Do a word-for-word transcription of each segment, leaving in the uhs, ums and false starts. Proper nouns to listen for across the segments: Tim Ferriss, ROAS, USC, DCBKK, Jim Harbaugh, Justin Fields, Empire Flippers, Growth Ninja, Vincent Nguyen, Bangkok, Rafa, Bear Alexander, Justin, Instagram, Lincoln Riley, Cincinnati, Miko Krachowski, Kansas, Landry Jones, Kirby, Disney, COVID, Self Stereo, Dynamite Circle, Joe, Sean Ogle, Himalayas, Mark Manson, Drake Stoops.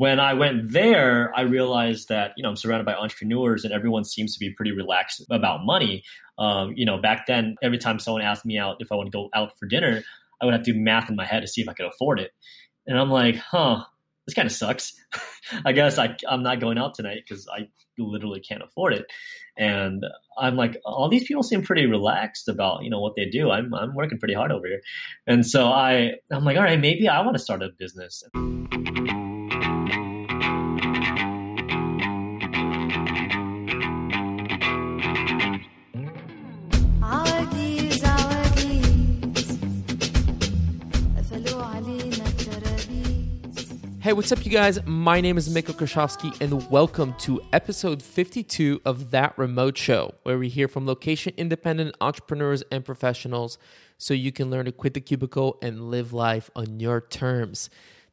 when I went there, I realized that, you know, I'm surrounded by entrepreneurs and everyone seems to be pretty relaxed about money. Um, you know, back then, every time someone asked me out if I want to go out for dinner, I would have to do math in my head to see if I could afford it. And I'm like, huh, this kind of sucks. I guess I, I'm not going out tonight because I literally can't afford it. And I'm like, all these people seem pretty relaxed about, you know, what they do. I'm I'm working pretty hard over here. And so I, I'm like, all right, maybe I want to start a business. Hey, what's up, you guys? My name is Miko Krachowski, and welcome to episode fifty-two of That Remote Show, where we hear from location-independent entrepreneurs and professionals so you can learn to quit the cubicle and live life on your terms.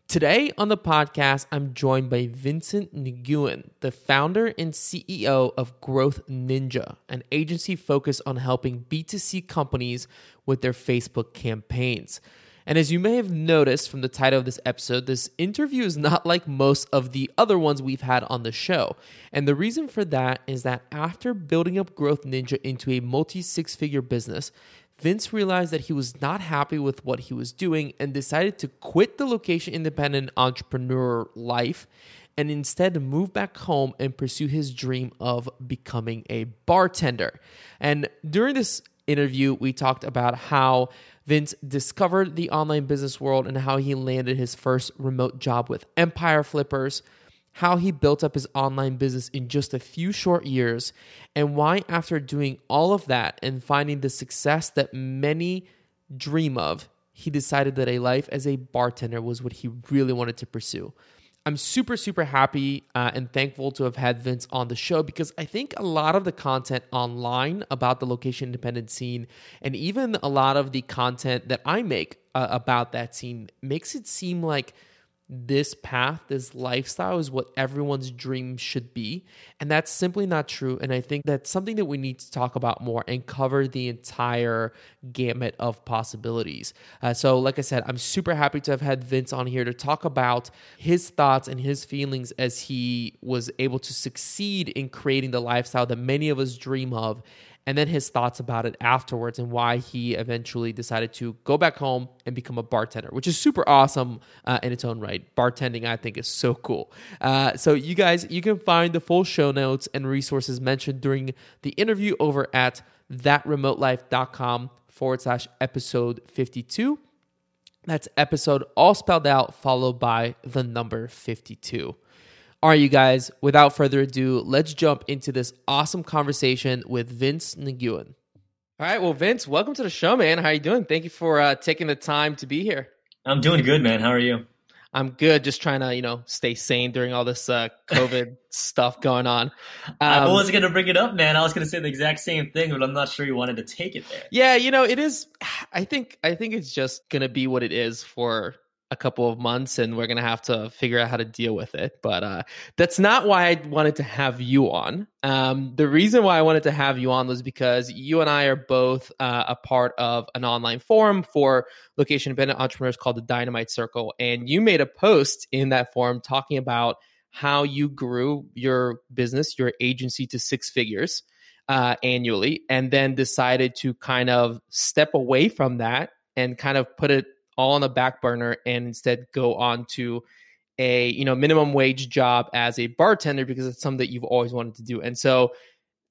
Today on the podcast, I'm joined by Vincent Nguyen, the founder and C E O of Growth Ninja, an agency focused on helping B two C companies with their Facebook campaigns. And as you may have noticed from the title of this episode, this interview is not like most of the other ones we've had on the show. And the reason for that is that after building up Growth Ninja into a multi-six-figure business, Vince realized that he was not happy with what he was doing and decided to quit the location-independent entrepreneur life and instead move back home and pursue his dream of becoming a bartender. And during this interview, we talked about how Vince discovered the online business world and how he landed his first remote job with Empire Flippers, how he built up his online business in just a few short years, and why after doing all of that and finding the success that many dream of, he decided that a life as a bartender was what he really wanted to pursue. I'm super, super happy uh, and thankful to have had Vince on the show because I think a lot of the content online about the location-independent scene and even a lot of the content that I make uh, about that scene makes it seem like this path, this lifestyle is what everyone's dream should be. And that's simply not true. And I think that's something that we need to talk about more and cover the entire gamut of possibilities. Uh, so like I said, I'm super happy to have had Vince on here to talk about his thoughts and his feelings as he was able to succeed in creating the lifestyle that many of us dream of. And then his thoughts about it afterwards and why he eventually decided to go back home and become a bartender, which is super awesome uh, in its own right. Bartending, I think, is so cool. Uh, so you guys, you can find the full show notes and resources mentioned during the interview over at thatremotelife.com forward slash episode 52. That's episode all spelled out, followed by the number fifty-two. All right, you guys, without further ado, let's jump into this awesome conversation with Vince Nguyen. All right, well, Vince, welcome to the show, man. How are you doing? Thank you for uh, taking the time to be here. I'm doing good, man. How are you? I'm good. Just trying to, you know, stay sane during all this uh, COVID stuff going on. Um, I wasn't going to bring it up, man. I was going to say the exact same thing, but I'm not sure you wanted to take it there. Yeah, you know, it is. I think, I think it's just going to be what it is for a couple of months, and we're going to have to figure out how to deal with it. But uh, that's not why I wanted to have you on. Um, the reason why I wanted to have you on was because you and I are both uh, a part of an online forum for location-independent entrepreneurs called the Dynamite Circle. And you made a post in that forum talking about how you grew your business, your agency, to six figures uh, annually, and then decided to kind of step away from that and kind of put it all on the back burner and instead go on to a, you know, minimum wage job as a bartender because it's something that you've always wanted to do. And so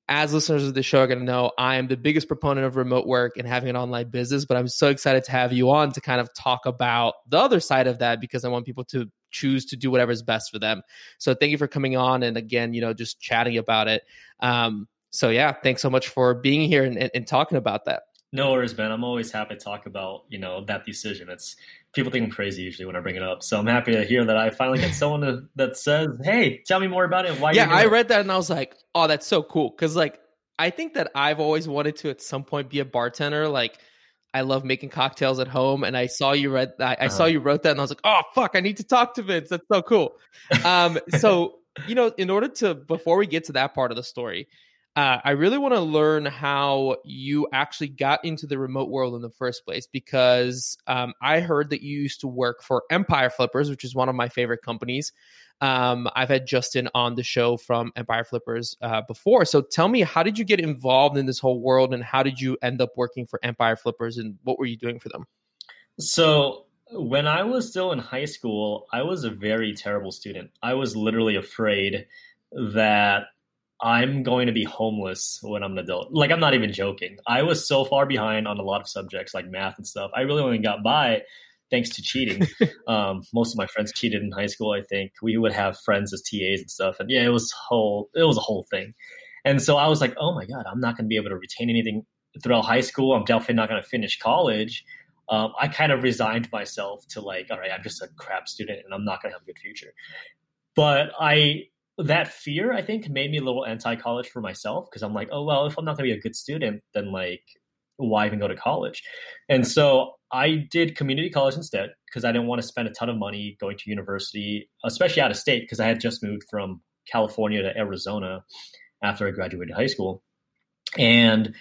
as listeners of the show are going to know, I am the biggest proponent of remote work and having an online business, but I'm so excited to have you on to kind of talk about the other side of that because I want people to choose to do whatever's best for them. So thank you for coming on. And again, you know, just chatting about it. Um, so yeah, thanks so much for being here and, and, and talking about that. No worries, man. I'm always happy to talk about, you know, that decision. It's people think I'm crazy usually when I bring it up. So I'm happy to hear that I finally get someone to, that says, hey, tell me more about it. Why? Yeah, I read that and I was like, oh, that's so cool. Because like, I think that I've always wanted to at some point be a bartender. Like, I love making cocktails at home. And I saw you read that. I, I uh-huh. saw you wrote that and I was like, oh, fuck, I need to talk to Vince. That's so cool. Um, so, you know, in order to before we get to that part of the story, Uh, I really want to learn how you actually got into the remote world in the first place, because um, I heard that you used to work for Empire Flippers, which is one of my favorite companies. Um, I've had Justin on the show from Empire Flippers uh, before. So tell me, how did you get involved in this whole world, and how did you end up working for Empire Flippers, and what were you doing for them? So when I was still in high school, I was a very terrible student. I was literally afraid that I'm going to be homeless when I'm an adult. Like, I'm not even joking. I was so far behind on a lot of subjects like math and stuff. I really only got by thanks to cheating. um, most of my friends cheated in high school, I think. We would have friends as T As and stuff. And yeah, it was whole, it was a whole thing. And so I was like, oh my God, I'm not going to be able to retain anything throughout high school. I'm definitely not going to finish college. Um, I kind of resigned myself to like, all right, I'm just a crap student and I'm not going to have a good future. But I... that fear, I think, made me a little anti-college for myself, because I'm like, oh, well, if I'm not going to be a good student, then like, why even go to college? And so I did community college instead, because I didn't want to spend a ton of money going to university, especially out of state, because I had just moved from California to Arizona after I graduated high school. And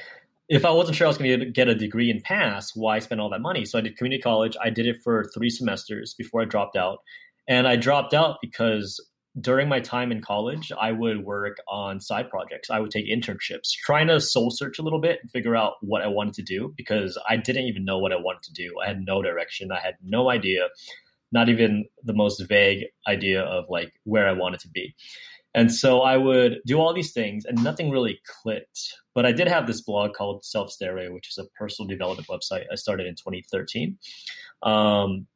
if I wasn't sure I was going to get a degree and pass, why spend all that money? So I did community college. I did it for three semesters before I dropped out. And I dropped out because during my time in college, I would work on side projects. I would take internships, trying to soul search a little bit and figure out what I wanted to do, because I didn't even know what I wanted to do. I had no direction. I had no idea, not even the most vague idea of like where I wanted to be. And so I would do all these things and nothing really clicked. But I did have this blog called Self Stereo, which is a personal development website I started in twenty thirteen. Um,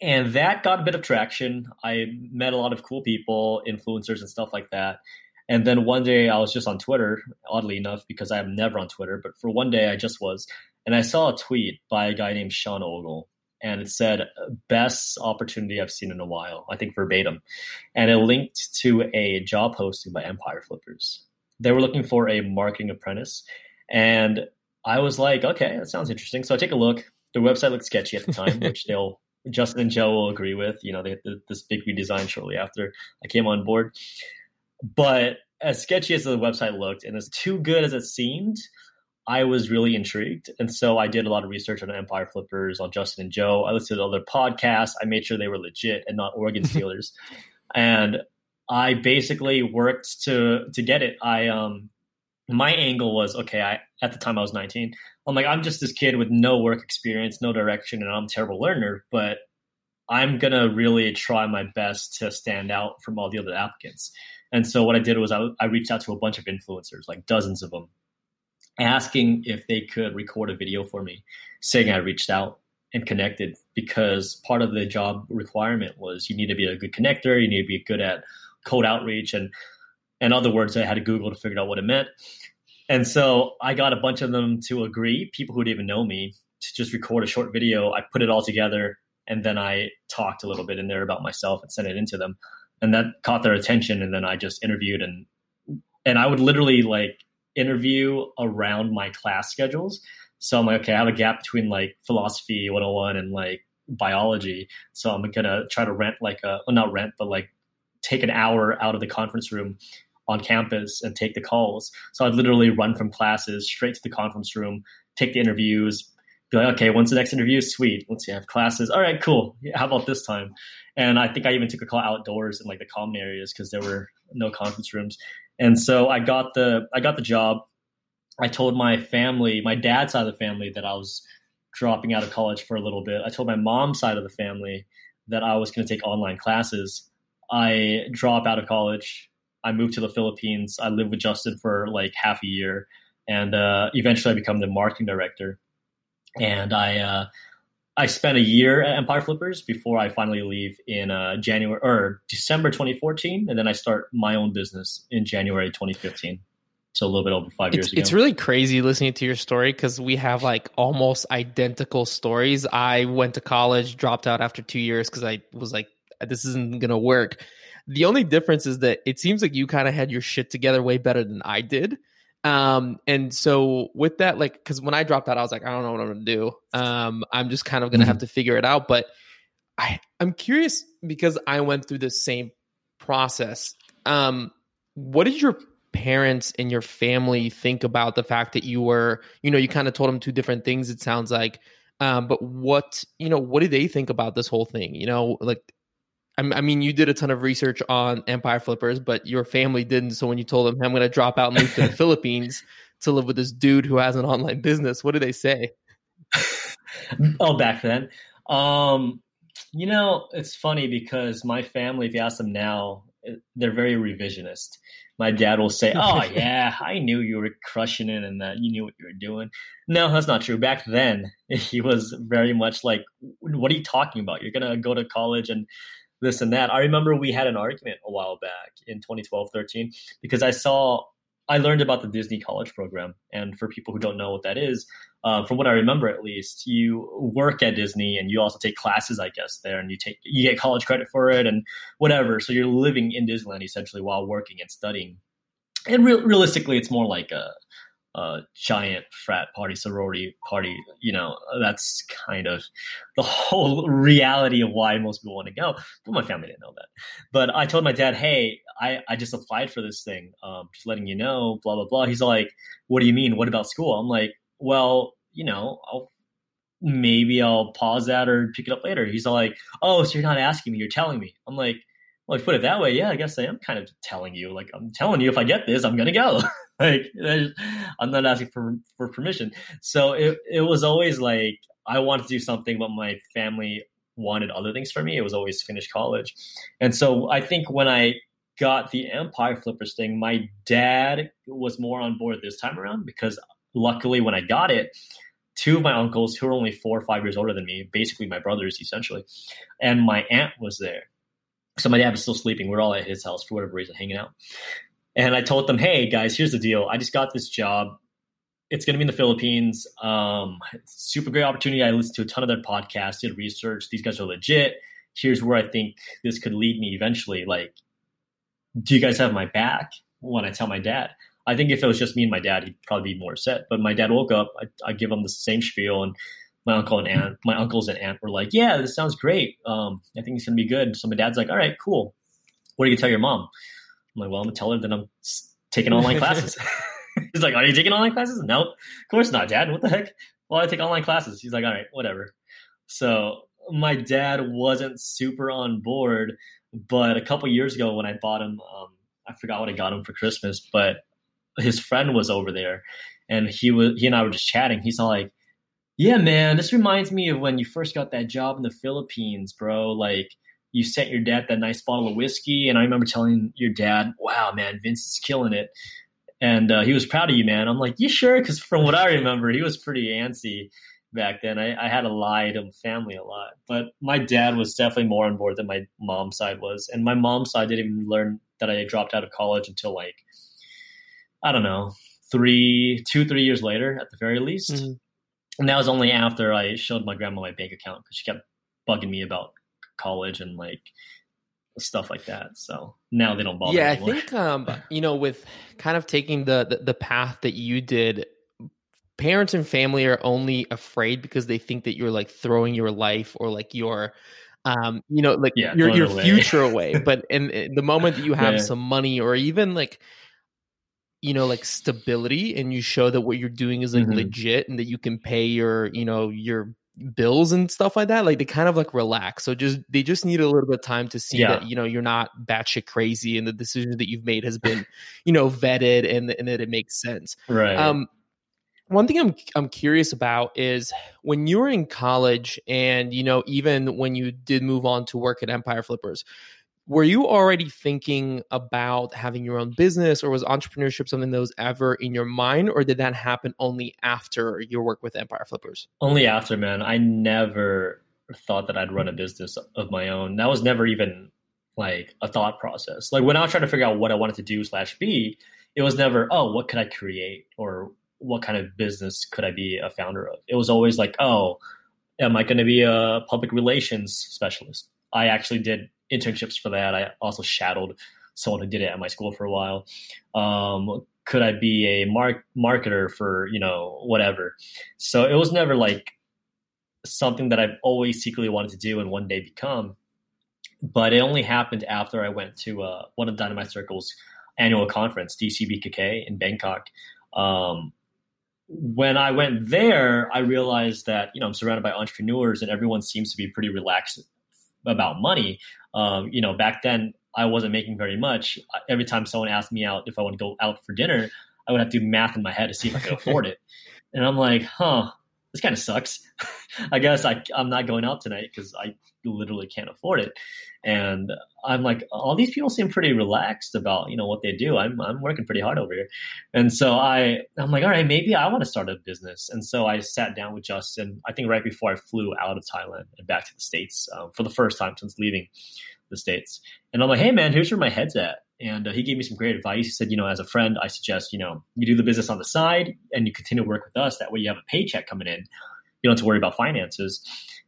And that got a bit of traction. I met a lot of cool people, influencers and stuff like that. And then one day I was just on Twitter, oddly enough, because I'm never on Twitter. But for one day I just was. And I saw a tweet by a guy named Sean Ogle. And it said, best opportunity I've seen in a while, I think verbatim. And it linked to a job posting by Empire Flippers. They were looking for a marketing apprentice. And I was like, okay, that sounds interesting. So I take a look. The website looked sketchy at the time, which they'll... Justin and Joe will agree with, you know, they had this big redesign shortly after I came on board. But as sketchy as the website looked and as too good as it seemed, I was really intrigued. And so I did a lot of research on Empire Flippers, on Justin and Joe. I listened to other podcasts. I made sure they were legit and not organ stealers. And I basically worked to to get it. I um my angle was, okay, I at the time I was nineteen. I'm like, I'm just this kid with no work experience, no direction, and I'm a terrible learner, but I'm going to really try my best to stand out from all the other applicants. And so what I did was I, I reached out to a bunch of influencers, like dozens of them, asking if they could record a video for me, saying I reached out and connected, because part of the job requirement was you need to be a good connector, you need to be good at cold outreach, and, and other words I had to Google to figure out what it meant. And so I got a bunch of them to agree, people who didn't even know me, to just record a short video. I put it all together, and then I talked a little bit in there about myself and sent it into them. And that caught their attention, and then I just interviewed. And and I would literally like interview around my class schedules. So I'm like, okay, I have a gap between like philosophy one oh one and like biology. So I'm going to try to rent like a, well, not rent, but like take an hour out of the conference room on campus and take the calls. So I'd literally run from classes straight to the conference room, take the interviews, be like, okay, when's the next interview? Sweet. Let's see, I have classes. All right, cool. Yeah, how about this time? And I think I even took a call outdoors in like the common areas, because there were no conference rooms. And so I got the I got the job. I told my family, my dad's side of the family, that I was dropping out of college for a little bit. I told my mom's side of the family that I was going to take online classes. I drop out of college. I moved to the Philippines. I lived with Justin for like half a year, and uh, eventually I become the marketing director. And I uh, I spent a year at Empire Flippers before I finally leave in uh, January or December twenty fourteen, and then I start my own business in January twenty fifteen. So a little bit over five years it's, ago. It's really crazy listening to your story, because we have like almost identical stories. I went to college, dropped out after two years because I was like, this isn't gonna work. The only difference is that it seems like you kind of had your shit together way better than I did. Um, and so with that, like, because when I dropped out, I was like, I don't know what I'm going to do. Um, I'm just kind of going to mm-hmm. have to figure it out. But I, I'm curious, because I went through the same process. Um, what is your parents and your family think about the fact that you were, you know, you kind of told them two different things, it sounds like. Um, but what, you know, what do they think about this whole thing? You know, like, I, I mean, you did a ton of research on Empire Flippers, but your family didn't. So when you told them, hey, I'm going to drop out and move to the Philippines to live with this dude who has an online business, what do they say? Oh, back then. Um, you know, it's funny because my family, if you ask them now, they're very revisionist. My dad will say, oh, yeah, I knew you were crushing it and that you knew what you were doing. No, that's not true. Back then, he was very much like, what are you talking about? You're going to go to college and this and that. I remember we had an argument a while back in twenty twelve, thirteen, because I saw, I learned about the Disney college program. And for people who don't know what that is, uh, from what I remember, at least, you work at Disney and you also take classes, I guess, there, and you take, you get college credit for it and whatever. So you're living in Disneyland essentially while working and studying. And re- realistically, it's more like a, a giant frat party, sorority party. You know, that's kind of the whole reality of why most people want to go. But my family didn't know that. But I told my dad, hey, I, I just applied for this thing. Um, just letting you know, blah, blah, blah. He's like, what do you mean? What about school? I'm like, well, you know, I'll, maybe I'll pause that or pick it up later. He's like, oh, so you're not asking me, you're telling me. I'm like, well, if you put it that way, yeah, I guess I am kind of telling you. Like, I'm telling you, if I get this, I'm going to go. Like, I'm not asking for, for permission. So it, it was always like, I wanted to do something, but my family wanted other things for me. It was always finish college. And so I think when I got the Empire Flippers thing, my dad was more on board this time around because luckily, when I got it, two of my uncles, who are only four or five years older than me, basically my brothers, essentially, and my aunt was there. So my dad was still sleeping. We're all at his house for whatever reason, hanging out. And I told them, hey, guys, here's the deal. I just got this job. It's going to be in the Philippines. Um, super great opportunity. I listened to a ton of their podcasts, did research. These guys are legit. Here's where I think this could lead me eventually. Like, do you guys have my back? When I tell my dad, I think if it was just me and my dad, he'd probably be more upset. But my dad woke up, I, I give him the same spiel, and my uncle and aunt, my uncles and aunt were like, yeah, this sounds great. Um, I think it's going to be good. So my dad's like, all right, cool. What are you going to tell your mom? I'm like, well, I'm going to tell her that I'm taking online classes. He's like, are you taking online classes? No, nope. Of course not, Dad. What the heck? Well, I take online classes. She's like, all right, whatever. So my dad wasn't super on board, but a couple years ago when I bought him, um, I forgot what I got him for Christmas, but his friend was over there and he was, he and I were just chatting. He's all like, yeah, man, this reminds me of when you first got that job in the Philippines, bro. Like, you sent your dad that nice bottle of whiskey. And I remember telling your dad, wow, man, Vince is killing it. And uh, he was proud of you, man. I'm like, you sure? Because from what I remember, he was pretty antsy back then. I, I had to lie to family a lot. But my dad was definitely more on board than my mom's side was. And my mom's side didn't even learn that I dropped out of college until, like, I don't know, three, two, three years later at the very least. Mm-hmm. And that was only after I showed my grandma my bank account because she kept bugging me about college and, like, stuff like that. So now they don't bother yeah, anymore. Yeah, I think, um, you know, with kind of taking the, the, the path that you did, parents and family are only afraid because they think that you're, like, throwing your life or, like, your – um you know like yeah, your your away. future away. But in, in the moment that you have yeah. some money or even, like, you know, like, stability, and you show that what you're doing is, like, mm-hmm. legit and that you can pay your, you know, your bills and stuff like that, like, they kind of, like, relax. So just they just need a little bit of time to see yeah. that, you know, you're not batshit crazy and the decision that you've made has been you know vetted and and that it makes sense, right? um One thing I'm I'm curious about is when you were in college and, you know, even when you did move on to work at Empire Flippers, were you already thinking about having your own business, or was entrepreneurship something that was ever in your mind, or did that happen only after your work with Empire Flippers? Only after, man. I never thought that I'd run a business of my own. That was never even, like, a thought process. Like, when I was trying to figure out what I wanted to do slash be, it was never, oh, what could I create, or what kind of business could I be a founder of? It was always like, oh, am I going to be a public relations specialist? I actually did internships for that. I also shadowed someone who did it at my school for a while. Um, could I be a mark- marketer for, you know, whatever? So it was never, like, something that I've always secretly wanted to do and one day become. But it only happened after I went to uh, one of Dynamite Circle's annual conference, D C B K K in Bangkok. Um, when I went there, I realized that, you know, I'm surrounded by entrepreneurs and everyone seems to be pretty relaxed about money. Um, you know, back then I wasn't making very much. Every time someone asked me out, if I want to go out for dinner, I would have to do math in my head to see if I could afford it. And I'm like, huh, this kind of sucks. I guess I, I'm not going out tonight because I literally can't afford it. And I'm like, all these people seem pretty relaxed about, you know, what they do. I'm I'm working pretty hard over here. And so I, I'm like, all right, maybe I want to start a business. And so I sat down with Justin, I think right before I flew out of Thailand and back to the States uh, for the first time since leaving the States. And I'm like, hey, man, here's where my head's at. And uh, he gave me some great advice. He said, you know, as a friend, I suggest, you know, you do the business on the side and you continue to work with us. That way you have a paycheck coming in. You don't have to worry about finances.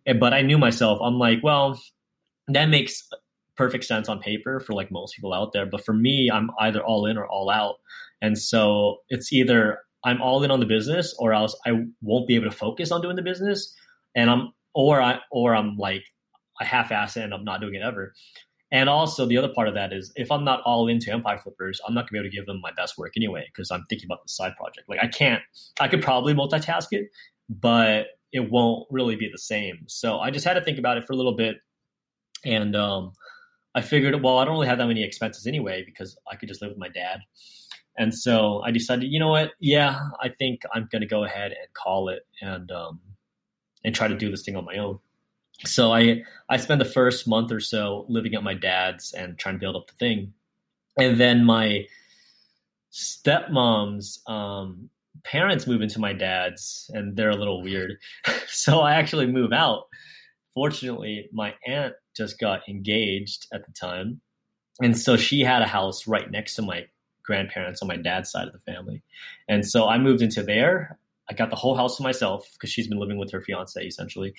And, but I knew myself. I'm like, well, that makes perfect sense on paper for like most people out there. But for me, I'm either all in or all out. And so it's either I'm all in on the business or else I won't be able to focus on doing the business. And I'm, or I, or I'm like a half-ass and I'm not doing it ever. And also the other part of that is if I'm not all into Empire Flippers, I'm not gonna be able to give them my best work anyway, because I'm thinking about the side project. Like I can't, I could probably multitask it, but it won't really be the same. So I just had to think about it for a little bit. And um, I figured, well, I don't really have that many expenses anyway, because I could just live with my dad. And so I decided, you know what? Yeah, I think I'm gonna go ahead and call it and um, and try to do this thing on my own. So I, I spent the first month or so living at my dad's and trying to build up the thing. And then my stepmom's um, parents move into my dad's and they're a little weird. So I actually move out. Fortunately, my aunt just got engaged at the time. And so she had a house right next to my grandparents on my dad's side of the family. And so I moved into there. I got the whole house to myself because she's been living with her fiance essentially.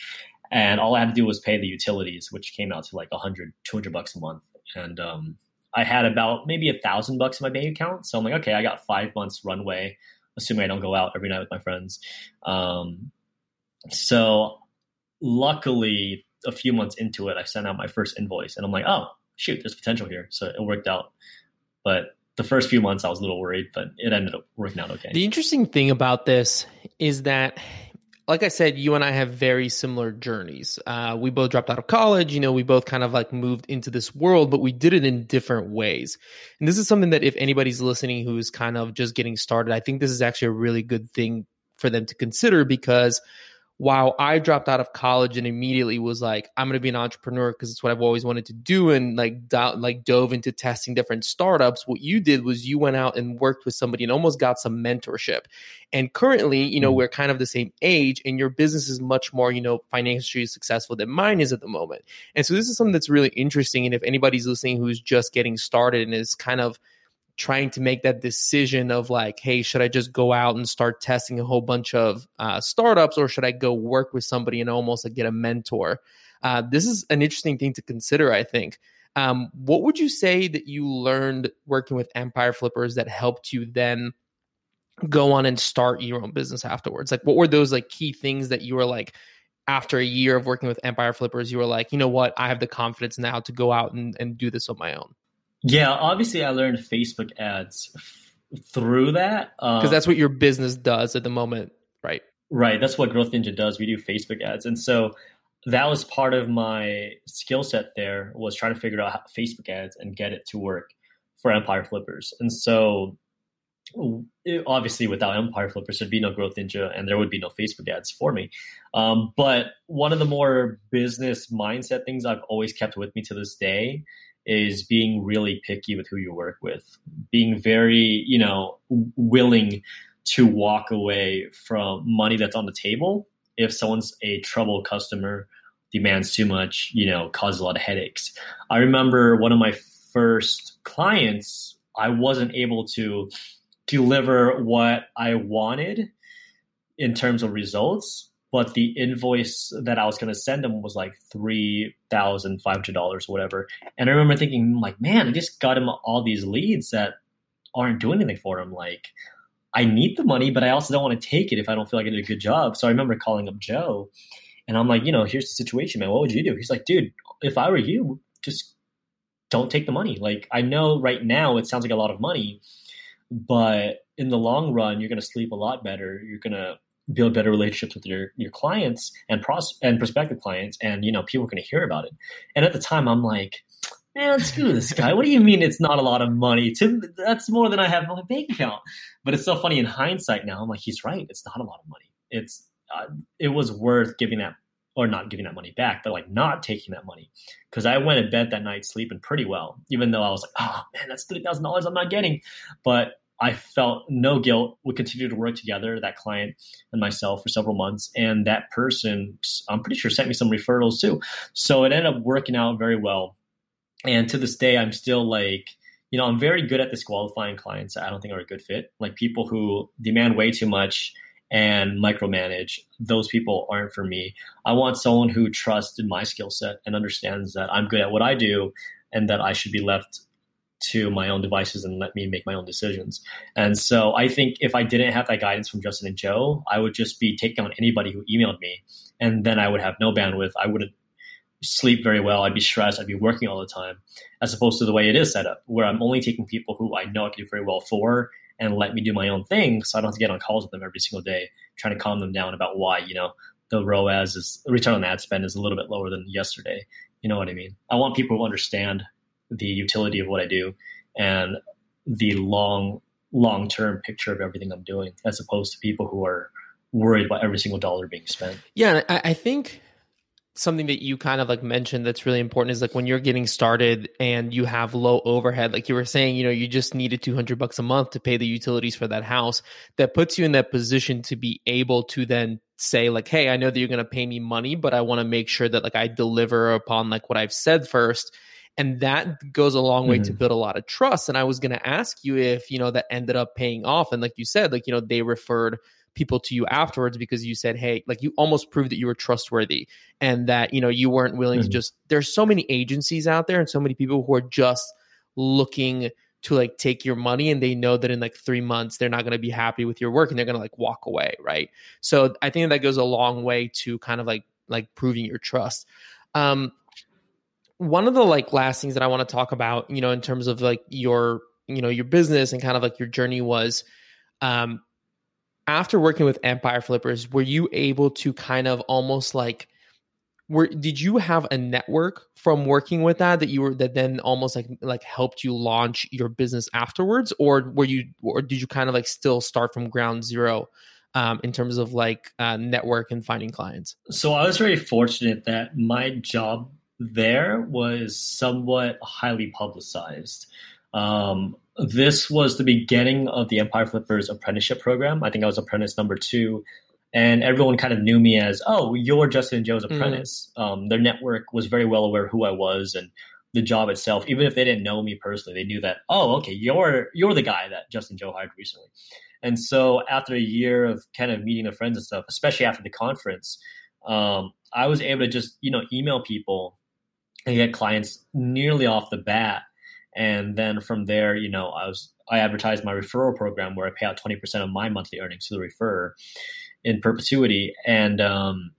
And all I had to do was pay the utilities, which came out to like a hundred, two hundred bucks a month. And um, I had about maybe a thousand bucks in my bank account. So I'm like, okay, I got five months runway, assuming I don't go out every night with my friends. Um, so luckily, a few months into it, I sent out my first invoice and I'm like, oh, shoot, there's potential here. So it worked out. But the first few months I was a little worried, but it ended up working out okay. The interesting thing about this is that, like I said, you and I have very similar journeys. Uh, we both dropped out of college. You know, we both kind of like moved into this world, but we did it in different ways. And this is something that if anybody's listening who is kind of just getting started, I think this is actually a really good thing for them to consider, because while I dropped out of college and immediately was like, I'm going to be an entrepreneur because it's what I've always wanted to do, and like do- like dove into testing different startups, what you did was you went out and worked with somebody and almost got some mentorship. And currently, you know, we're kind of the same age and your business is much more, you know, financially successful than mine is at the moment. And so this is something that's really interesting. And if anybody's listening who's just getting started and is kind of trying to make that decision of like, hey, should I just go out and start testing a whole bunch of uh, startups, or should I go work with somebody and almost like get a mentor? Uh, this is an interesting thing to consider, I think. Um, what would you say that you learned working with Empire Flippers that helped you then go on and start your own business afterwards? Like, what were those like key things that you were like, after a year of working with Empire Flippers, you were like, you know what, I have the confidence now to go out and, and do this on my own? Yeah, obviously I learned Facebook ads f- through that. Because um, that's what your business does at the moment, right? Right. That's what Growth Ninja does. We do Facebook ads. And so that was part of my skill set there, was trying to figure out how Facebook ads and get it to work for Empire Flippers. And so it, obviously without Empire Flippers, there'd be no Growth Ninja and there would be no Facebook ads for me. Um, but one of the more business mindset things I've always kept with me to this day is being really picky with who you work with, being very, you know, willing to walk away from money that's on the table if someone's a troubled customer, demands too much, you know, causes a lot of headaches. I remember one of my first clients, I wasn't able to deliver what I wanted in terms of results, but the invoice that I was going to send them was like three thousand five hundred dollars, whatever. And I remember thinking, like, man, I just got him all these leads that aren't doing anything for him. Like, I need the money, but I also don't want to take it if I don't feel like I did a good job. So I remember calling up Joe and I'm like, you know, here's the situation, man. What would you do? He's like, dude, if I were you, just don't take the money. Like, I know right now it sounds like a lot of money, but in the long run, you're going to sleep a lot better. You're going to build better relationships with your, your clients and pros and prospective clients. And, you know, people are going to hear about it. And at the time I'm like, man, screw this guy. What do you mean? It's not a lot of money. Tim, that's more than I have in my bank account. But it's so funny in hindsight now. I'm like, he's right. It's not a lot of money. It's, uh, it was worth giving that, or not giving that money back, but like not taking that money. Cause I went to bed that night sleeping pretty well, even though I was like, oh man, that's three thousand dollars I'm not getting. But I felt no guilt. We continued to work together, that client and myself, for several months. And that person, I'm pretty sure, sent me some referrals too. So it ended up working out very well. And to this day, I'm still like, you know, I'm very good at disqualifying clients that I don't think are a good fit. Like people who demand way too much and micromanage, those people aren't for me. I want someone who trusts in my skill set and understands that I'm good at what I do and that I should be left to my own devices and let me make my own decisions. And so I think if I didn't have that guidance from Justin and Joe, I would just be taking on anybody who emailed me, and then I would have no bandwidth. I wouldn't sleep very well. I'd be stressed. I'd be working all the time, as opposed to the way it is set up, where I'm only taking people who I know I can do very well for and let me do my own thing. So I don't have to get on calls with them every single day, trying to calm them down about why, you know, the R O A S is, return on ad spend, is a little bit lower than yesterday. You know what I mean? I want people who understand the utility of what I do and the long, long-term picture of everything I'm doing, as opposed to people who are worried about every single dollar being spent. Yeah. I, I think something that you kind of like mentioned that's really important is like when you're getting started and you have low overhead, like you were saying, you know, you just needed two hundred bucks a month to pay the utilities for that house. That puts you in that position to be able to then say like, hey, I know that you're going to pay me money, but I want to make sure that like I deliver upon like what I've said first. And that goes a long way mm-hmm. to build a lot of trust. And I was going to ask you if, you know, that ended up paying off. And like you said, like, you know, they referred people to you afterwards because you said, hey, like you almost proved that you were trustworthy and that, you know, you weren't willing mm-hmm. to just, there's so many agencies out there and so many people who are just looking to like take your money, and they know that in like three months, they're not going to be happy with your work and they're going to like walk away. Right. So I think that goes a long way to kind of like, like proving your trust. Um, One of the like last things that I want to talk about, you know, in terms of like your, you know, your business and kind of like your journey was um, after working with Empire Flippers, were you able to kind of almost like, were, did you have a network from working with that, that you were, that then almost like, like helped you launch your business afterwards? Or were you, or did you kind of like still start from ground zero Um, in terms of like uh, network and finding clients? So I was very fortunate that my job there was somewhat highly publicized. Um, this was the beginning of the Empire Flippers apprenticeship program. I think I was apprentice number two, and everyone kind of knew me as, oh, you're Justin and Joe's apprentice. Mm-hmm. Um, their network was very well aware of who I was and the job itself. Even if they didn't know me personally, they knew that, oh, okay, you're you're the guy that Justin Joe hired recently. And so after a year of kind of meeting their friends and stuff, especially after the conference, um, I was able to just, you know, email people and get clients nearly off the bat. And then from there, you know, I was, I advertised my referral program where I pay out twenty percent of my monthly earnings to the referrer in perpetuity. And, um,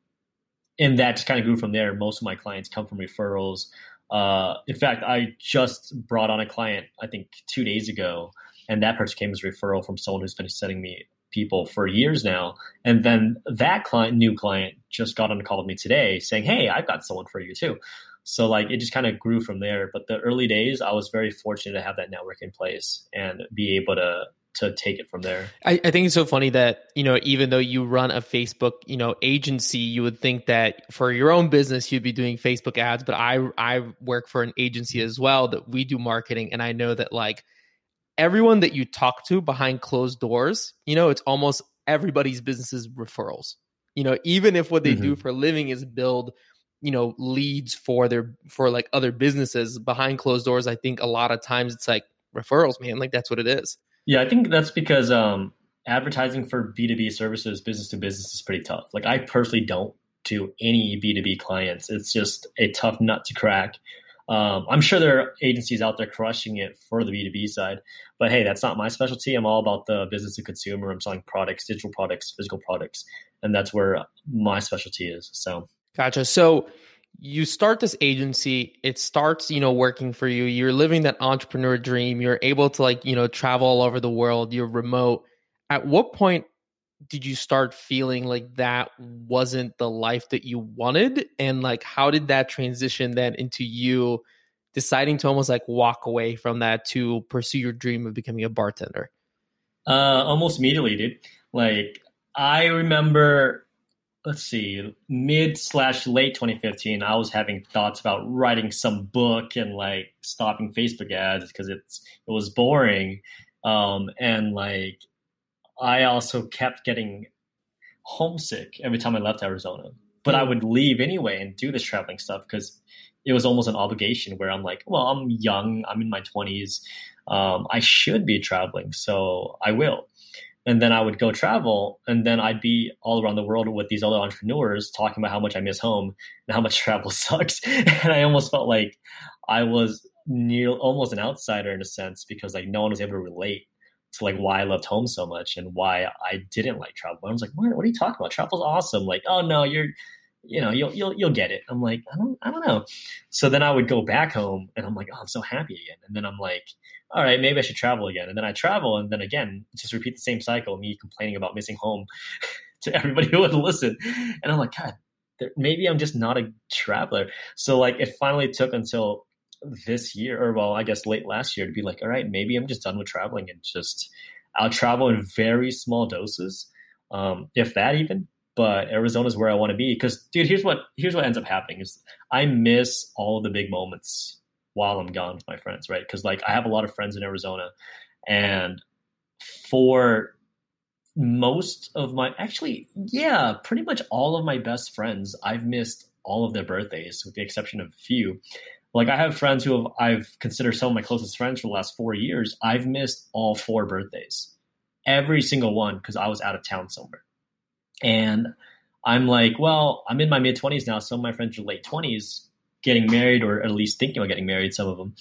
and that just kind of grew from there. Most of my clients come from referrals. Uh, in fact, I just brought on a client, I think two days ago, and that person came as a referral from someone who's been sending me people for years now. And then that client, new client, just got on a call with me today saying, hey, I've got someone for you too. So like it just kind of grew from there. But the early days, I was very fortunate to have that network in place and be able to to take it from there. I, I think it's so funny that, you know, even though you run a Facebook, you know, agency, you would think that for your own business, you'd be doing Facebook ads. But I I work for an agency as well that we do marketing. And I know that like everyone that you talk to behind closed doors, you know, it's almost everybody's business's referrals, you know, even if what they mm-hmm. do for a living is build, you know, leads for their, for like other businesses behind closed doors. I think a lot of times it's like referrals, man, like that's what it is. Yeah. I think that's because, um, advertising for B two B services, business to business, is pretty tough. Like I personally don't do any B two B clients. It's just a tough nut to crack. Um, I'm sure there are agencies out there crushing it for the B two B side, but hey, that's not my specialty. I'm all about the business to consumer. I'm selling products, digital products, physical products, and that's where my specialty is. So. Gotcha. So you start this agency, it starts, you know, working for you. You're living that entrepreneur dream. You're able to, like, you know, travel all over the world. You're remote. At what point did you start feeling like that wasn't the life that you wanted? And like, how did that transition then into you deciding to almost like walk away from that to pursue your dream of becoming a bartender? Uh, almost immediately, dude. Like, I remember, let's see, mid slash late twenty fifteen, I was having thoughts about writing some book and like stopping Facebook ads because it's it was boring. Um, and like, I also kept getting homesick every time I left Arizona. But I would leave anyway and do this traveling stuff because it was almost an obligation where I'm like, well, I'm young. I'm in my twenties. Um, I should be traveling, so I will. And then I would go travel, and then I'd be all around the world with these other entrepreneurs talking about how much I miss home and how much travel sucks. And I almost felt like I was near, almost an outsider in a sense because like no one was able to relate to like why I loved home so much and why I didn't like travel. I was like, what, what are you talking about? Travel's awesome. Like, oh no, you're, you know, you'll, you'll, you'll get it. I'm like, I don't, I don't know. So then I would go back home and I'm like, oh, I'm so happy again. And then I'm like, all right, maybe I should travel again. And then I travel. And then again, just repeat the same cycle, me complaining about missing home to everybody who would listen. And I'm like, God, there, maybe I'm just not a traveler. So like, it finally took until this year, or well, I guess late last year, to be like, all right, maybe I'm just done with traveling and just, I'll travel in very small doses. Um, if that even, but Arizona's where I want to be. Cause dude, here's what, here's what ends up happening is I miss all the big moments while I'm gone with my friends. Right. Cause like I have a lot of friends in Arizona, and for most of my, actually, yeah, pretty much all of my best friends, I've missed all of their birthdays with the exception of a few. Like I have friends who have, I've considered some of my closest friends for the last four years. I've missed all four birthdays, every single one, because I was out of town somewhere. And I'm like, well, I'm in my mid twenties now. Some of my friends are late twenties, getting married, or at least thinking about getting married, some of them.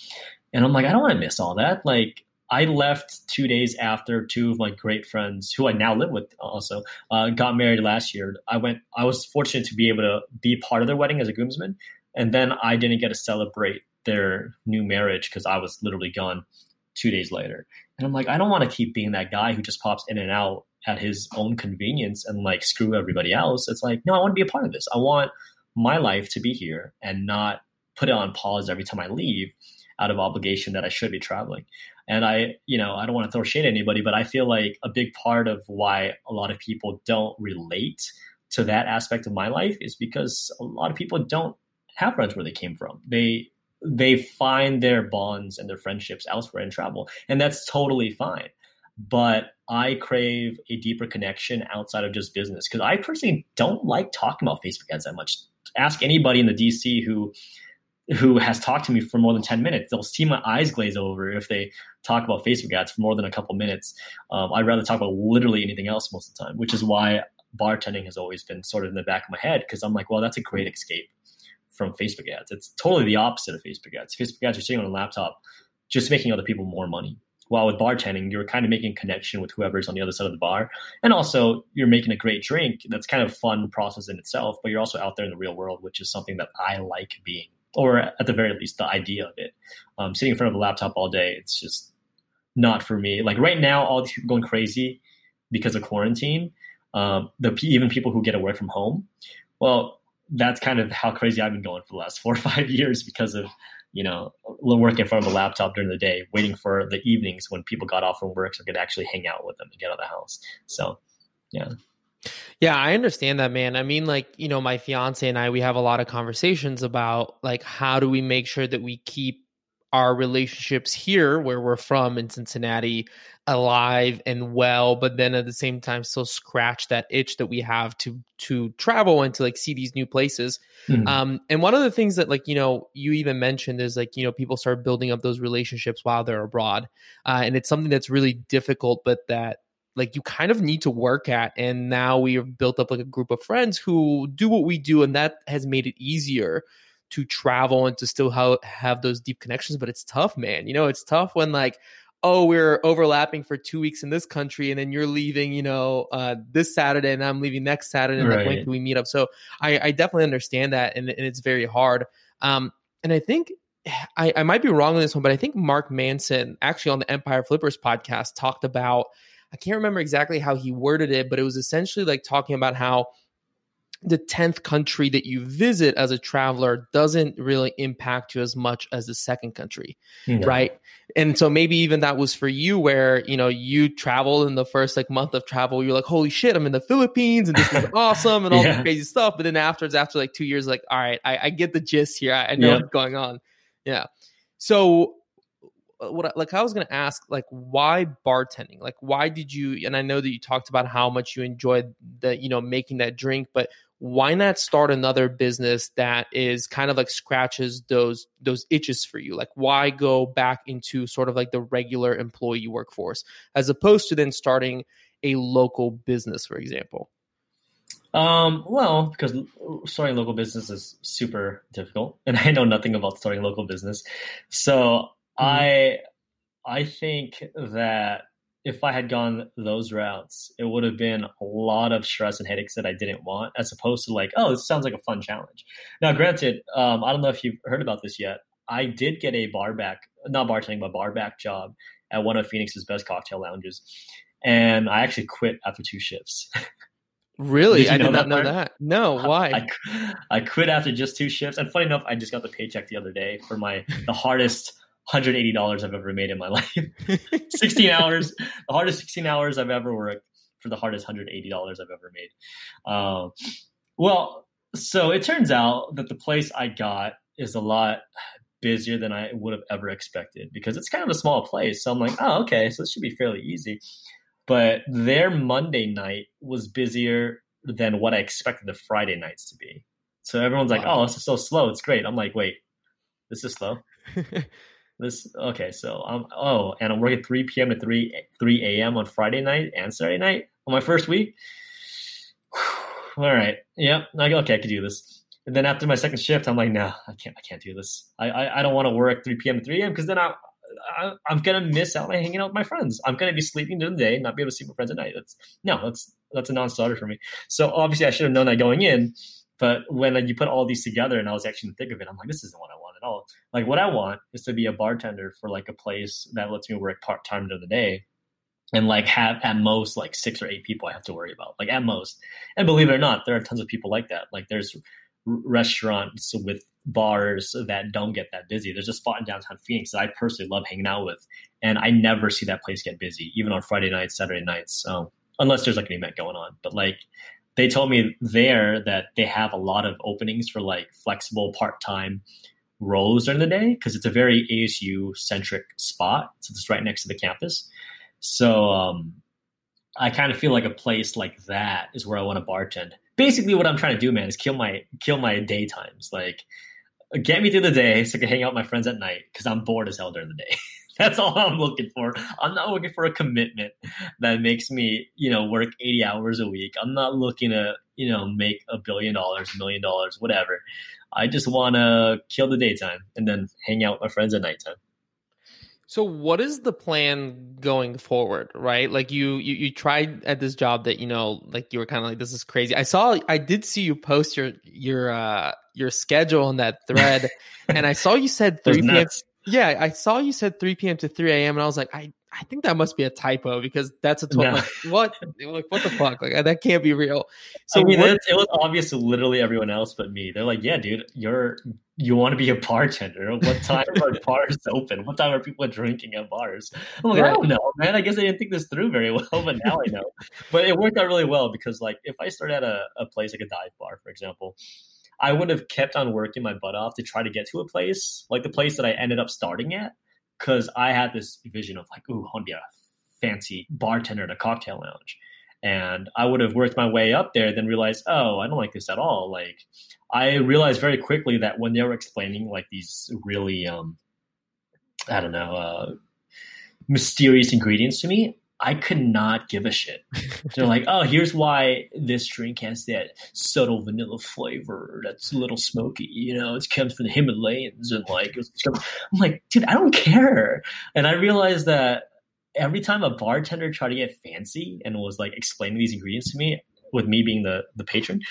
And I'm like, I don't want to miss all that. Like I left two days after two of my great friends who I now live with also uh, got married last year. I went, I was fortunate to be able to be part of their wedding as a groomsman. And then I didn't get to celebrate their new marriage because I was literally gone two days later. And I'm like, I don't want to keep being that guy who just pops in and out at his own convenience and like screw everybody else. It's like, no, I want to be a part of this. I want my life to be here and not put it on pause every time I leave out of obligation that I should be traveling. And I, you know, I don't want to throw shade at anybody, but I feel like a big part of why a lot of people don't relate to that aspect of my life is because a lot of people don't have friends where they came from. They they find their bonds and their friendships elsewhere in travel, and that's totally fine. But I crave a deeper connection outside of just business because I personally don't like talking about Facebook ads that much. Ask anybody in the D C who who has talked to me for more than ten minutes. They'll see my eyes glaze over if they talk about Facebook ads for more than a couple minutes. Um, I'd rather talk about literally anything else most of the time, which is why bartending has always been sort of in the back of my head because I'm like, well, that's a great escape from Facebook ads. It's totally the opposite of Facebook ads. Facebook ads are sitting on a laptop, just making other people more money. While with bartending, you're kind of making a connection with whoever's on the other side of the bar. And also you're making a great drink. That's kind of a fun process in itself, but you're also out there in the real world, which is something that I like being, or at the very least the idea of it. Um, sitting in front of a laptop all day, it's just not for me. Like right now, all these people going crazy because of quarantine. Um, the even people who get away from home. Well, that's kind of how crazy I've been going for the last four or five years because of, you know, working in front of a laptop during the day, waiting for the evenings when people got off from work so I could actually hang out with them and get out of the house. So, yeah. Yeah, I understand that, man. I mean, like, you know, my fiance and I, we have a lot of conversations about like, how do we make sure that we keep our relationships here where we're from in Cincinnati alive and well, but then at the same time still scratch that itch that we have to to travel and to like see these new places. Mm-hmm. Um, and one of the things that like, you know, you even mentioned is like, you know, people start building up those relationships while they're abroad. Uh, and it's something that's really difficult, but that like you kind of need to work at. And now we have built up like a group of friends who do what we do, and that has made it easier to travel and to still ha- have those deep connections. But it's tough, man. You know, it's tough when like, oh, we're overlapping for two weeks in this country, and then you're leaving, you know, uh, this Saturday, and I'm leaving next Saturday, and right. like, when can we meet up? So I, I definitely understand that, and, and it's very hard. Um, and I think I, I might be wrong on this one, but I think Mark Manson, actually on the Empire Flippers podcast, talked about, I can't remember exactly how he worded it, but it was essentially like talking about how the tenth country that you visit as a traveler doesn't really impact you as much as the second country, yeah. right? And so maybe even that was for you where, you know, you traveled in the first like month of travel, you're like, holy shit, I'm in the Philippines and this is awesome and all yeah. this crazy stuff. But then afterwards, after like two years, like, all right, I, I get the gist here. I, I know yeah. what's going on. Yeah. So what I, like I was going to ask, like, why bartending? Like, why did you, and I know that you talked about how much you enjoyed the, you know, making that drink, but why not start another business that is kind of like scratches those those itches for you? Like, why go back into sort of like the regular employee workforce as opposed to then starting a local business, for example? Um, well, because starting local business is super difficult, and I know nothing about starting local business. So mm-hmm. I I think that if I had gone those routes, it would have been a lot of stress and headaches that I didn't want, as opposed to like, oh, this sounds like a fun challenge. Now, granted, um, I don't know if you've heard about this yet. I did get a bar back, not bartending, but bar back job at one of Phoenix's best cocktail lounges. And I actually quit after two shifts. Really? Did I did not know that. No, why? I, I quit after just two shifts. And funny enough, I just got the paycheck the other day for my the hardest one hundred eighty dollars I've ever made in my life. sixteen hours, the hardest sixteen hours I've ever worked for the hardest one hundred eighty dollars I've ever made. Um, well, so it turns out that the place I got is a lot busier than I would have ever expected because it's kind of a small place. So I'm like, oh, okay, so this should be fairly easy. But their Monday night was busier than what I expected the Friday nights to be. So everyone's like, wow. oh, this is so slow. It's great. I'm like, wait, this is slow? This okay, so I'm oh, and I'm working three p.m. to three a.m. on Friday night and Saturday night on my first week. All right, yep, yeah, okay, I could do this. And then after my second shift, I'm like, no, I can't, I can't do this. I, I, I don't want to work three p.m. to three a.m. because then I, I I'm gonna miss out on hanging out with my friends. I'm gonna be sleeping during the day, and not be able to see my friends at night. That's no, that's that's a non-starter for me. So obviously, I should have known that going in. But when you put all these together, and I was actually in the thick of it, I'm like, this isn't what I want at all. Like, what I want is to be a bartender for like a place that lets me work part time during the day, and like have at most like six or eight people I have to worry about, like at most. And believe it or not, there are tons of people like that. Like, there's r- restaurants with bars that don't get that busy. There's a spot in downtown Phoenix that I personally love hanging out with, and I never see that place get busy, even on Friday nights, Saturday nights, so, unless there's like an event going on. But like, they told me there that they have a lot of openings for like flexible part-time roles during the day because it's a very A S U-centric spot. So it's right next to the campus. So um, I kind of feel like a place like that is where I want to bartend. Basically, what I'm trying to do, man, is kill my kill my daytimes. Like, get me through the day so I can hang out with my friends at night because I'm bored as hell during the day. That's all I'm looking for. I'm not looking for a commitment that makes me, you know, work eighty hours a week. I'm not looking to, you know, make a billion dollars, a million dollars, whatever. I just want to kill the daytime and then hang out with my friends at nighttime. So what is the plan going forward, right? Like you, you, you tried at this job that, you know, like you were kind of like, this is crazy. I saw, I did see you post your, your, uh, your schedule on that thread. And I saw you said three p.m. Yeah, I saw you said three p.m. to three a.m. and I was like, I, I think that must be a typo because that's a twelve. No. Like, what? Like, what the fuck? Like, that can't be real. So I mean, what- it, it was obvious to literally everyone else but me. They're like, yeah, dude, you're you want to be a bartender? What time are bars open? What time are people drinking at bars? I'm like, right. I don't know, man. I guess I didn't think this through very well, but now I know. But it worked out really well because, like, if I started at a, a place like a dive bar, for example, I would have kept on working my butt off to try to get to a place like the place that I ended up starting at because I had this vision of like, ooh, I want to be a fancy bartender at a cocktail lounge. And I would have worked my way up there, then realized, oh, I don't like this at all. Like, I realized very quickly that when they were explaining like these really, um, I don't know, uh, mysterious ingredients to me, I could not give a shit. They're like, oh, here's why this drink has that subtle vanilla flavor that's a little smoky. You know, it comes from the Himalayas. And like, it was, I'm like, dude, I don't care. And I realized that every time a bartender tried to get fancy and was like explaining these ingredients to me, with me being the, the patron,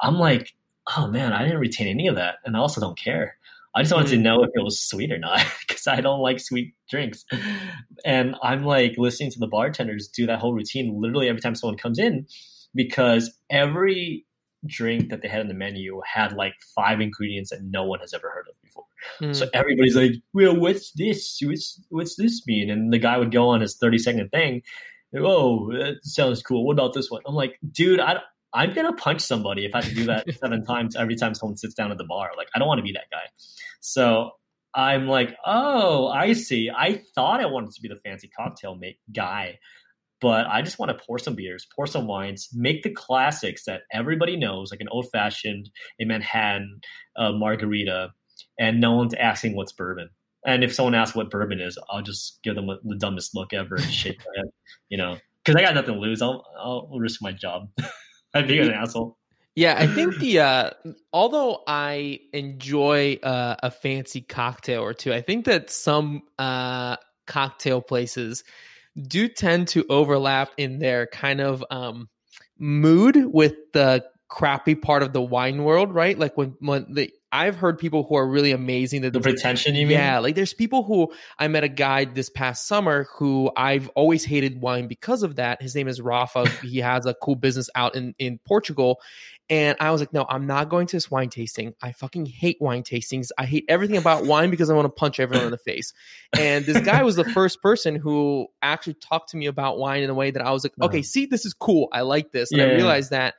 I'm like, oh man, I didn't retain any of that. And I also don't care. I just wanted to know if it was sweet or not, because I don't like sweet drinks. And I'm like listening to the bartenders do that whole routine literally every time someone comes in, because every drink that they had on the menu had like five ingredients that no one has ever heard of before. Mm. So everybody's like, well, what's this? What's, what's this mean? And the guy would go on his thirty second thing. Oh, that sounds cool. What about this one? I'm like, dude, I don't, I'm going to punch somebody if I have to do that seven times every time someone sits down at the bar. Like, I don't want to be that guy. So I'm like, oh, I see. I thought I wanted to be the fancy cocktail make guy, but I just want to pour some beers, pour some wines, make the classics that everybody knows, like an old-fashioned, a Manhattan, a margarita, and no one's asking what's bourbon. And if someone asks what bourbon is, I'll just give them the dumbest look ever and shake my head, you know, because I got nothing to lose. I'll, I'll risk my job. I'd be an asshole. Yeah, I think the uh, although I enjoy uh, a fancy cocktail or two, I think that some uh, cocktail places do tend to overlap in their kind of um, mood with the crappy part of the wine world, right? Like when when the I've heard people who are really amazing. That the pretension, you mean? Yeah, like there's people who I met a guy this past summer who I've always hated wine because of that. His name is Rafa. He has a cool business out in, in Portugal. And I was like, no, I'm not going to this wine tasting. I fucking hate wine tastings. I hate everything about wine because I want to punch everyone in the face. And this guy was the first person who actually talked to me about wine in a way that I was like, okay, see, this is cool. I like this. And yeah, I realized that,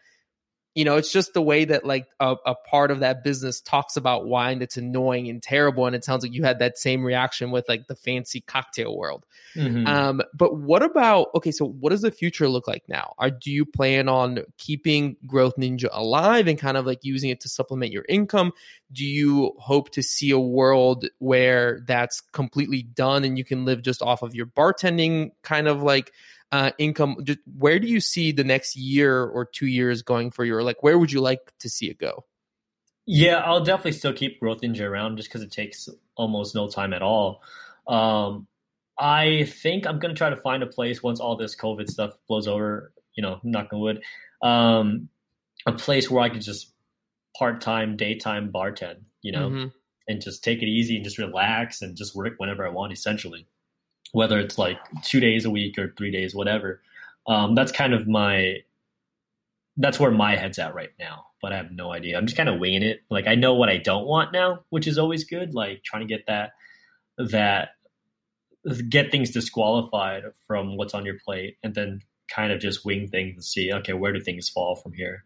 you know, it's just the way that like a, a part of that business talks about wine that's annoying and terrible. And it sounds like you had that same reaction with like the fancy cocktail world. Mm-hmm. Um, but what about, okay, so what does the future look like now? Are, do you plan on keeping Growth Ninja alive and kind of like using it to supplement your income? Do you hope to see a world where that's completely done and you can live just off of your bartending kind of like Uh, income? Just where do you see the next year or two years going for your, like, where would you like to see it go? Yeah, I'll definitely still keep Growth Ninja around just because it takes almost no time at all. Um, I think I'm going to try to find a place once all this COVID stuff blows over, you know, knock on wood, um, a place where I could just part-time, daytime bartend, you know, mm-hmm. and just take it easy and just relax and just work whenever I want, essentially. Whether it's like two days a week or three days, whatever. Um, that's kind of my, that's where my head's at right now, but I have no idea. I'm just kind of winging it. Like I know what I don't want now, which is always good. Like trying to get that, that get things disqualified from what's on your plate and then kind of just wing things and see, okay, where do things fall from here?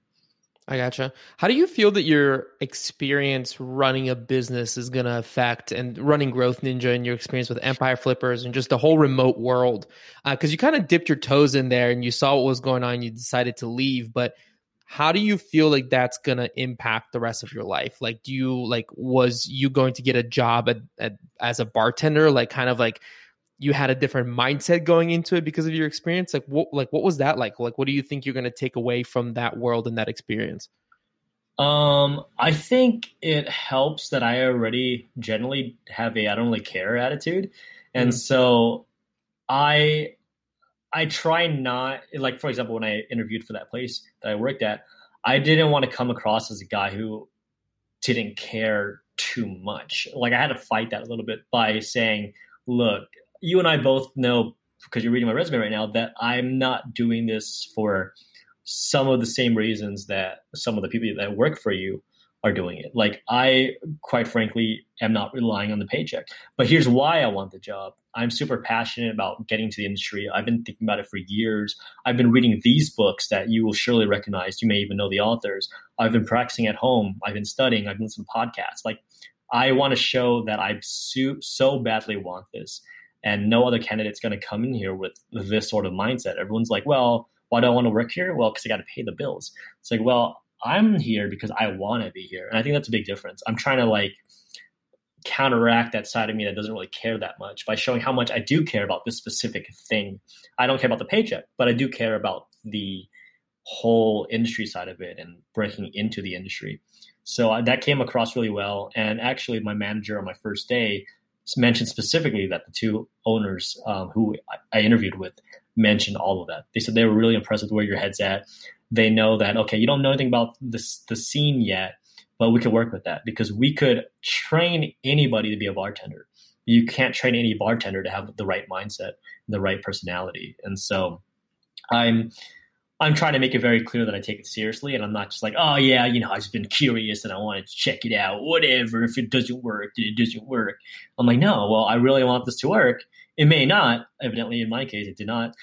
I gotcha. How do you feel that your experience running a business is going to affect and running Growth Ninja and your experience with Empire Flippers and just the whole remote world? Because uh, you kind of dipped your toes in there and you saw what was going on and you decided to leave. But how do you feel like that's going to impact the rest of your life? Like, do you like, was you going to get a job at, at as a bartender? Like, kind of like you had a different mindset going into it because of your experience. Like what, like what was that like? Like, what do you think you're going to take away from that world and that experience? Um, I think it helps that I already generally have a, I don't really care attitude. And mm-hmm. so I, I try not like, for example, when I interviewed for that place that I worked at, I didn't want to come across as a guy who didn't care too much. Like I had to fight that a little bit by saying, look, you and I both know, because you're reading my resume right now, that I'm not doing this for some of the same reasons that some of the people that work for you are doing it. Like I, quite frankly, am not relying on the paycheck. But here's why I want the job. I'm super passionate about getting to the industry. I've been thinking about it for years. I've been reading these books that you will surely recognize. You may even know the authors. I've been practicing at home. I've been studying. I've been listening to podcasts. Like I want to show that I so, so badly want this. And no other candidate's going to come in here with this sort of mindset. Everyone's like, well, why do I want to work here? Well, because I got to pay the bills. It's like, well, I'm here because I want to be here. And I think that's a big difference. I'm trying to like counteract that side of me that doesn't really care that much by showing how much I do care about this specific thing. I don't care about the paycheck, but I do care about the whole industry side of it and breaking into the industry. So that came across really well. And actually my manager on my first day mentioned specifically that the two owners um, who I interviewed with mentioned all of that. They said they were really impressed with where your head's at. They know that, okay, you don't know anything about this, the scene yet, but we could work with that because we could train anybody to be a bartender. You can't train any bartender to have the right mindset, the right personality. And so I'm I'm trying to make it very clear that I take it seriously, and I'm not just like, oh, yeah, you know, I've just been curious and I want to check it out, whatever. If it doesn't work, then it doesn't work. I'm like, no, well, I really want this to work. It may not. Evidently, in my case, it did not.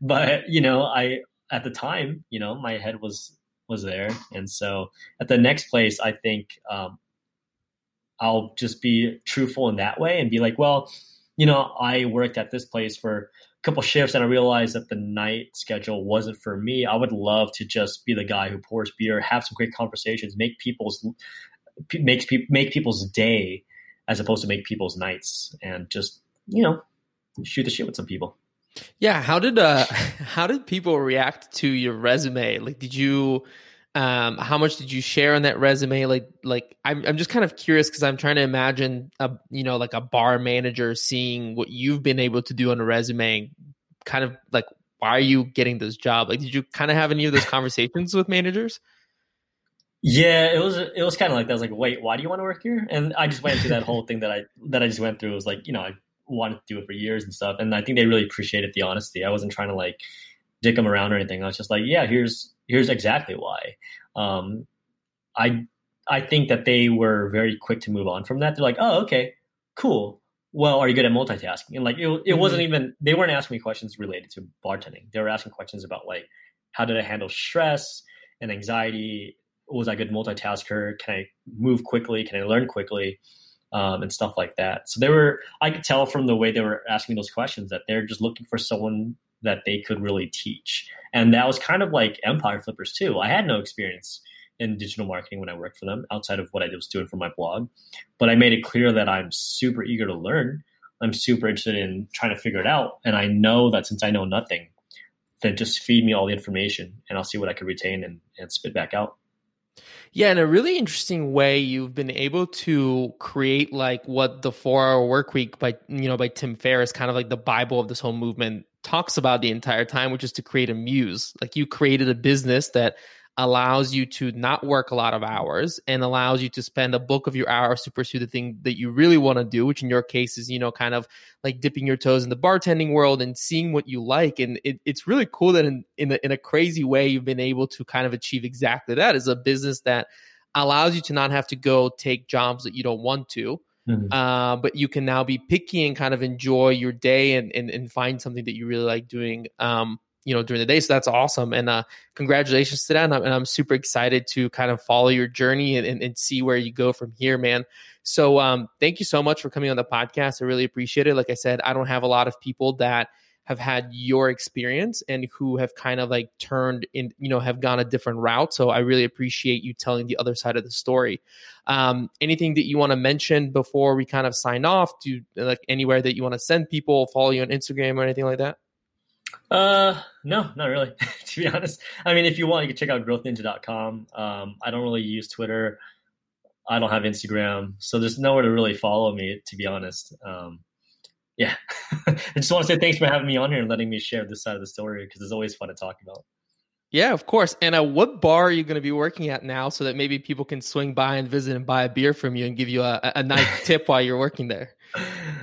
But, you know, I at the time, you know, my head was was there. And so at the next place, I think um, I'll just be truthful in that way and be like, well, you know, I worked at this place for couple shifts and I realized that the night schedule wasn't for me. I would love to just be the guy who pours beer, have some great conversations, make people's makes people make people's day as opposed to make people's nights, and just, you know, shoot the shit with some people. Yeah. How did uh how did people react to your resume? Like, did you um how much did you share on that resume? Like, like I'm I'm just kind of curious because I'm trying to imagine a you know like a bar manager seeing what you've been able to do on a resume. Kind of like, why are you getting this job? Like, did you kind of have any of those conversations with managers? Yeah, it was, it was kind of like that. I was like, wait, why do you want to work here? And I just went through that whole thing that I, that I just went through. It was like, you know, I wanted to do it for years and stuff. And I think they really appreciated the honesty. I wasn't trying to like dick them around or anything. I was just like, yeah, here's, here's exactly why. Um, I, I think that they were very quick to move on from that. They're like, oh, okay, cool. Well, are you good at multitasking? And like, it, it mm-hmm. wasn't even, they weren't asking me questions related to bartending. They were asking questions about like, how did I handle stress and anxiety? Was I a good multitasker? Can I move quickly? Can I learn quickly? Um, and stuff like that. So they were, I could tell from the way they were asking those questions that they're just looking for someone that they could really teach. And that was kind of like Empire Flippers too. I had no experience in digital marketing when I worked for them outside of what I was doing for my blog. But I made it clear that I'm super eager to learn. I'm super interested in trying to figure it out. And I know that since I know nothing, then just feed me all the information and I'll see what I can retain and, and spit back out. Yeah. In a really interesting way, you've been able to create like what the four-hour work week by, you know, by Tim Ferriss, kind of like the Bible of this whole movement, talks about the entire time, which is to create a muse. Like, you created a business that allows you to not work a lot of hours and allows you to spend a bulk of your hours to pursue the thing that you really want to do, which in your case is, you know, kind of like dipping your toes in the bartending world and seeing what you like. And it, it's really cool that in in a, in a crazy way, you've been able to kind of achieve exactly that as a business that allows you to not have to go take jobs that you don't want to, mm-hmm. uh, but you can now be picky and kind of enjoy your day and and, and find something that you really like doing um, you know, during the day. So that's awesome. And uh, congratulations to that. And I'm, and I'm super excited to kind of follow your journey and, and, and see where you go from here, man. So um, thank you so much for coming on the podcast. I really appreciate it. Like I said, I don't have a lot of people that have had your experience and who have kind of like turned in, you know, have gone a different route. So I really appreciate you telling the other side of the story. Um, anything that you want to mention before we kind of sign off? Do you, like, anywhere that you want to send people, follow you on Instagram or anything like that? Uh, no, not really, to be honest. I mean, if you want, you can check out growth ninja dot com. Um, I don't really use Twitter. I don't have Instagram. So there's nowhere to really follow me, to be honest. Um, yeah. I just want to say thanks for having me on here and letting me share this side of the story, because it's always fun to talk about. Yeah, of course. And uh, what bar are you going to be working at now so that maybe people can swing by and visit and buy a beer from you and give you a, a nice tip while you're working there?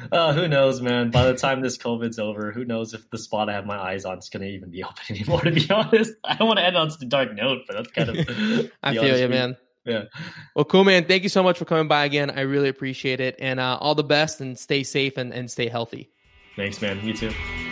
Uh, who knows, man? By the time this COVID's over, who knows if the spot I have my eyes on is going to even be open anymore, to be honest. I don't want to end on a dark note, but that's kind of... I feel you, man. Yeah. Well, cool, man. Thank you so much for coming by again. I really appreciate it. And uh, all the best, and stay safe and, and stay healthy. Thanks, man. You too.